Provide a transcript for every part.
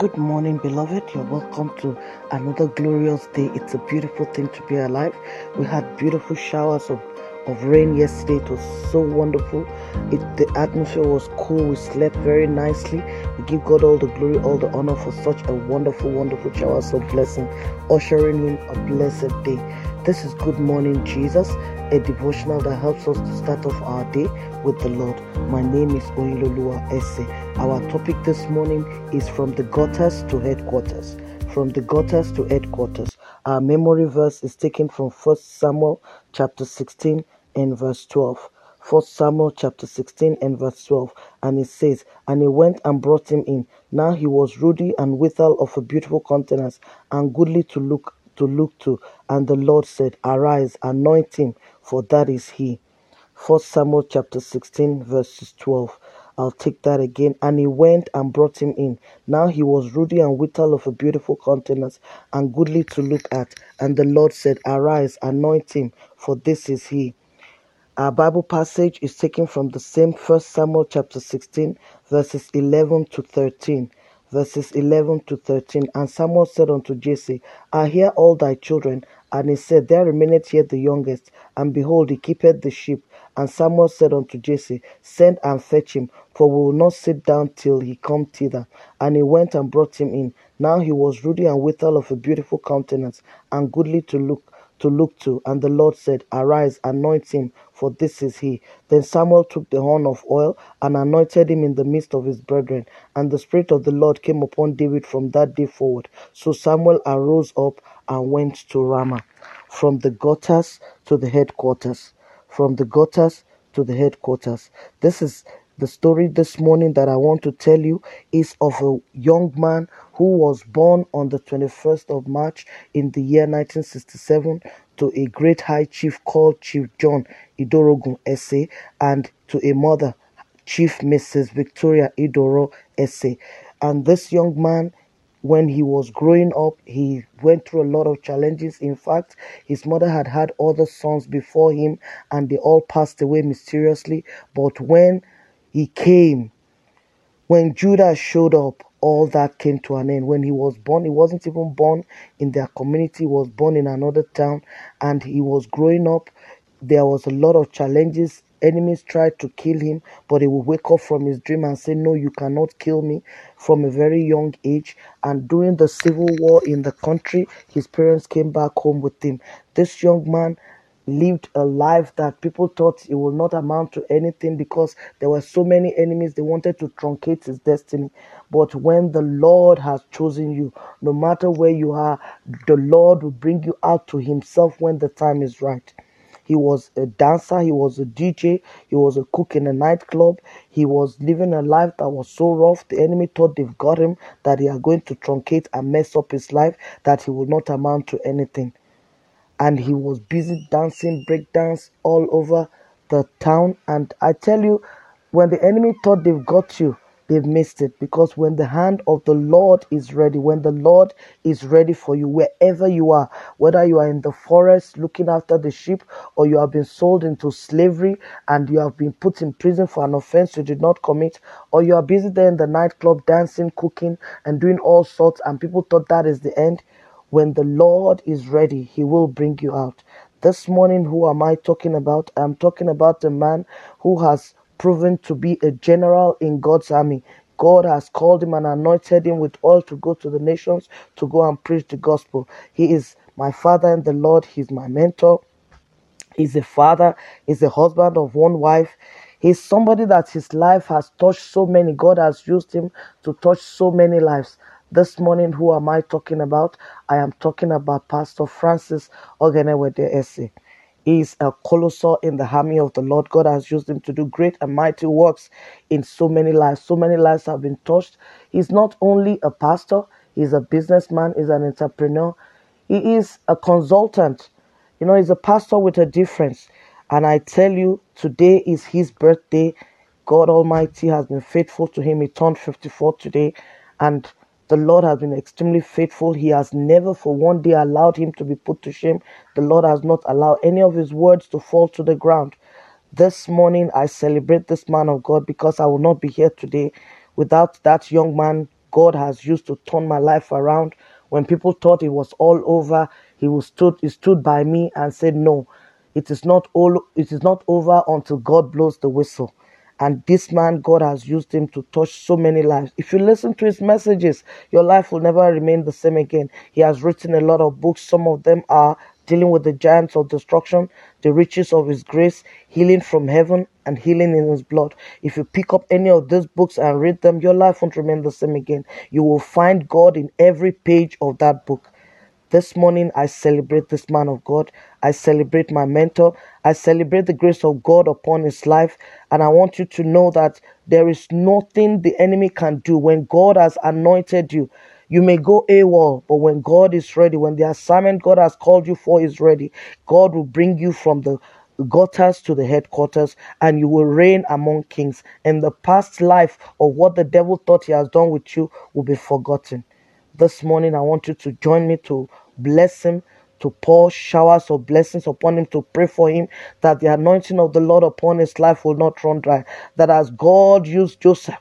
Good morning, beloved. You're welcome to another glorious day. It's a beautiful thing to be alive. We had beautiful showers of rain yesterday. It was so wonderful. The atmosphere was cool. We slept very nicely. We give God all the glory, all the honor for such a wonderful, wonderful shower of blessing, ushering in a blessed day. This is Good Morning Jesus, a devotional that helps us to start off our day with the Lord. My name is Oyinloluwa Esse. Our topic this morning is from the gutters to headquarters. From the gutters to headquarters. Our memory verse is taken from 1 Samuel chapter 16 and verse 12. 1 Samuel chapter 16 and verse 12. And it says, "And he went and brought him in. Now he was ruddy and withal of a beautiful countenance, and goodly to look to. And the Lord said, Arise, anoint him, for that is he." 1 Samuel chapter 16 verses 12. I'll take that again. "And he went and brought him in. Now he was ruddy and withal of a beautiful countenance, and goodly to look at. And the Lord said, Arise, anoint him, for this is he." Our Bible passage is taken from the same 1 Samuel chapter 16, verses 11 to 13. Verses 11 to 13. "And Samuel said unto Jesse, I hear all thy children. And he said, There remaineth yet the youngest, and behold, he keepeth the sheep. And Samuel said unto Jesse, Send and fetch him, for we will not sit down till he come thither. And he went and brought him in. Now he was ruddy and withal of a beautiful countenance, and goodly to look to. And the Lord said, Arise, anoint him, for this is he. Then Samuel took the horn of oil, and anointed him in the midst of his brethren. And the Spirit of the Lord came upon David from that day forward. So Samuel arose up and went to Ramah." From the gutters to the headquarters. From the gutters to the headquarters. This is the story this morning that I want to tell you is of a young man who was born on the 21st of March in the year 1967 to a great high chief called Chief John Idorogun Esse and to a mother, Chief Mrs. Victoria Idoro Esse. And this young man, when he was growing up, he went through a lot of challenges. In fact, his mother had other sons before him, and they all passed away mysteriously. But when Judah showed up, all that came to an end. When he was born, he wasn't even born in their community. He was born in another town, and he was growing up. There was a lot of challenges. Enemies tried to kill him, but he would wake up from his dream and say, "No, you cannot kill me," from a very young age. And during the civil war in the country, his parents came back home with him. This young man lived a life that people thought it would not amount to anything because there were so many enemies. They wanted to truncate his destiny. But when the Lord has chosen you, no matter where you are, the Lord will bring you out to himself when the time is right. He was a dancer, he was a DJ, he was a cook in a nightclub. He was living a life that was so rough, the enemy thought they've got him, that they are going to truncate and mess up his life, that he would not amount to anything. And he was busy dancing breakdance all over the town. And I tell you, when the enemy thought they've got you, they've missed it, because when the hand of the Lord is ready, when the Lord is ready for you, wherever you are, whether you are in the forest looking after the sheep, or you have been sold into slavery and you have been put in prison for an offense you did not commit, or you are busy there in the nightclub dancing, cooking and doing all sorts, and people thought that is the end, when the Lord is ready, he will bring you out. This morning, who am I talking about? I'm talking about a man who has proven to be a general in God's army. God has called him and anointed him with oil to go to the nations, to go and preach the gospel. He is my father in the Lord. He's my mentor. He's a father. He's a husband of one wife. He's somebody that his life has touched so many. God has used him to touch so many lives. This morning, who am I talking about? I am talking about Pastor Francis Ogenewede Esse. He is a colossal in the army of the Lord. God has used him to do great and mighty works in so many lives. So many lives have been touched. He's not only a pastor, he's a businessman, he's an entrepreneur. He is a consultant. You know, he's a pastor with a difference. And I tell you, today is his birthday. God Almighty has been faithful to him. He turned 54 today. And the Lord has been extremely faithful. He has never for one day allowed him to be put to shame. The Lord has not allowed any of his words to fall to the ground. This morning, I celebrate this man of God because I will not be here today without that young man, God has used to turn my life around. When people thought it was all over, he stood by me and said, no, it is not over until God blows the whistle. And this man, God has used him to touch so many lives. If you listen to his messages, your life will never remain the same again. He has written a lot of books. Some of them are Dealing with the Giants of Destruction, The Riches of His Grace, Healing from Heaven, and Healing in His Blood. If you pick up any of these books and read them, your life won't remain the same again. You will find God in every page of that book. This morning, I celebrate this man of God. I celebrate my mentor. I celebrate the grace of God upon his life. And I want you to know that there is nothing the enemy can do when God has anointed you. You may go AWOL, but when God is ready, when the assignment God has called you for is ready, God will bring you from the gutters to the headquarters, and you will reign among kings. And the past life of what the devil thought he has done with you will be forgotten. This morning, I want you to join me to bless him, to pour showers of blessings upon him, to pray for him, that the anointing of the Lord upon his life will not run dry. That as God used Joseph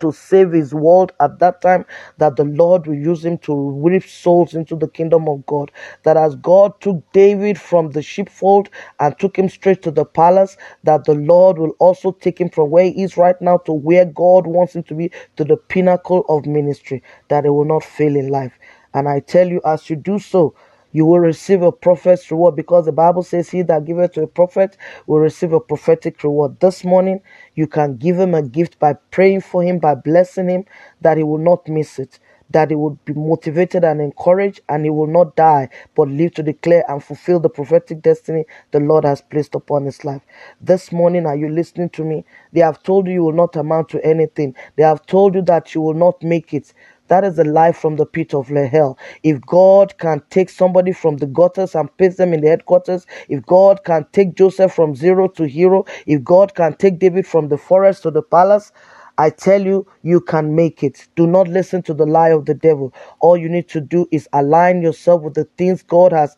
to save his world at that time, that the Lord will use him to reap souls into the kingdom of God. That as God took David from the sheepfold and took him straight to the palace, that the Lord will also take him from where he is right now to where God wants him to be, to the pinnacle of ministry, that he will not fail in life. And I tell you, as you do so, you will receive a prophet's reward, because the Bible says he that giveth to a prophet will receive a prophetic reward. This morning, you can give him a gift by praying for him, by blessing him, that he will not miss it, that he will be motivated and encouraged, and he will not die, but live to declare and fulfill the prophetic destiny the Lord has placed upon his life. This morning, are you listening to me? They have told you you will not amount to anything. They have told you that you will not make it. That is a lie from the pit of hell. If God can take somebody from the gutters and place them in the headquarters, if God can take Joseph from zero to hero, if God can take David from the forest to the palace, I tell you, you can make it. Do not listen to the lie of the devil. All you need to do is align yourself with the things God has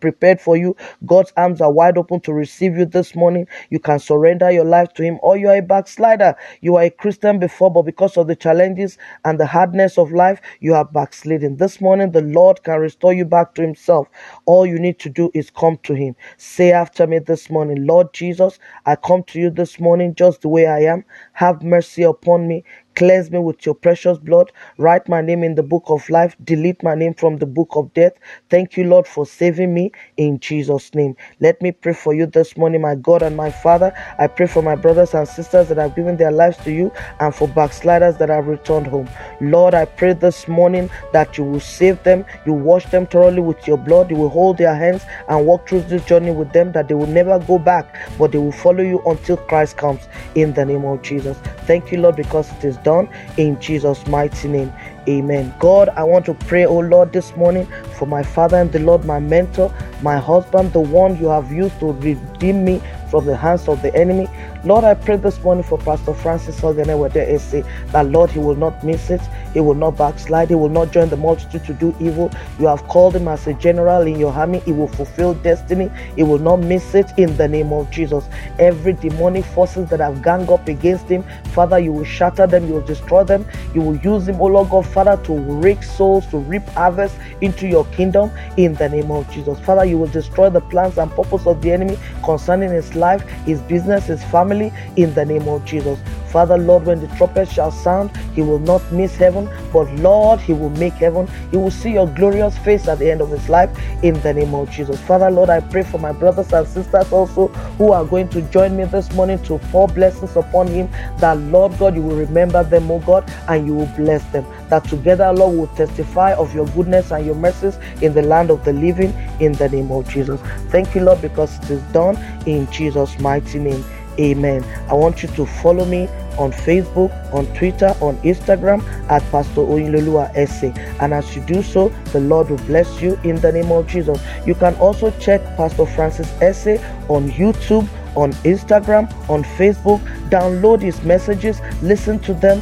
prepared for you. God's arms are wide open to receive you this morning. You can surrender your life to him, or you are a backslider. You are a Christian before, but because of the challenges and the hardness of life, you are backsliding. This morning, the Lord can restore you back to himself. All you need to do is come to him. Say after me this morning, Lord Jesus, I come to you this morning just the way I am. Have mercy upon me, cleanse me with your precious blood, write my name in the book of life, delete my name from the book of death. Thank you, Lord, for saving me in Jesus' name. Let me pray for you this morning, my God and my Father. I pray for my brothers and sisters that have given their lives to you, and for backsliders that have returned home. Lord, I pray this morning that you will save them, you wash them thoroughly with your blood, you will hold their hands and walk through this journey with them, that they will never go back, but they will follow you until Christ comes, in the name of Jesus. Thank you, Lord, because it is done in Jesus' mighty name. Amen. God, I want to pray, oh Lord, this morning for my father and the Lord, my mentor, my husband, the one you have used to redeem me from the hands of the enemy. Lord, I pray this morning for Pastor Francis Ogenewede Esse, that Lord, he will not miss it, he will not backslide, he will not join the multitude to do evil. You have called him as a general in your army. He will fulfill destiny. He will not miss it, in the name of Jesus. Every demonic forces that have ganged up against him, Father, you will shatter them, you will destroy them. You will use him, oh Lord God, Father, to rake souls, to reap harvest into your kingdom, in the name of Jesus. Father, you will destroy the plans and purpose of the enemy concerning his life, his business, his family, in the name of Jesus. Father, Lord, when the trumpet shall sound, he will not miss heaven, but Lord, he will make heaven. He will see your glorious face at the end of his life, in the name of Jesus. Father, Lord, I pray for my brothers and sisters also who are going to join me this morning to pour blessings upon him, that Lord God, you will remember them, oh God, and you will bless them. That together, Lord, will testify of your goodness and your mercies in the land of the living, in the name of Jesus. Thank you, Lord, because it is done in Jesus' mighty name. Amen. I want you to follow me on Facebook, on Twitter, on Instagram at Pastor Ogenewede Esse. And as you do so, the Lord will bless you, in the name of Jesus. You can also check Pastor Francis Esse on YouTube, on Instagram, on Facebook. Download his messages, listen to them.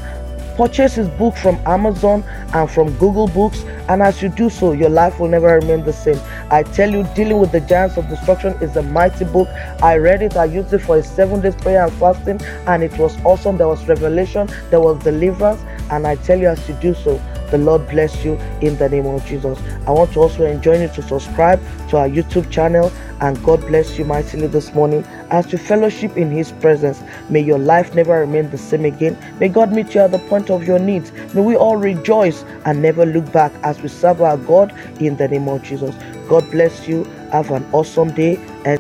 Purchase his book from Amazon and from Google Books, and as you do so, your life will never remain the same. I tell you, Dealing with the Giants of Destruction is a mighty book. I read it, I used it for a 7 days prayer and fasting, and it was awesome. There was revelation, there was deliverance, and I tell you as to do so, the Lord bless you in the name of Jesus. I want to also enjoin you to subscribe to our YouTube channel, and God bless you mightily this morning as you fellowship in His presence. May your life never remain the same again. May God meet you at the point of your needs. May we all rejoice and never look back as we serve our God in the name of Jesus. God bless you. Have an awesome day.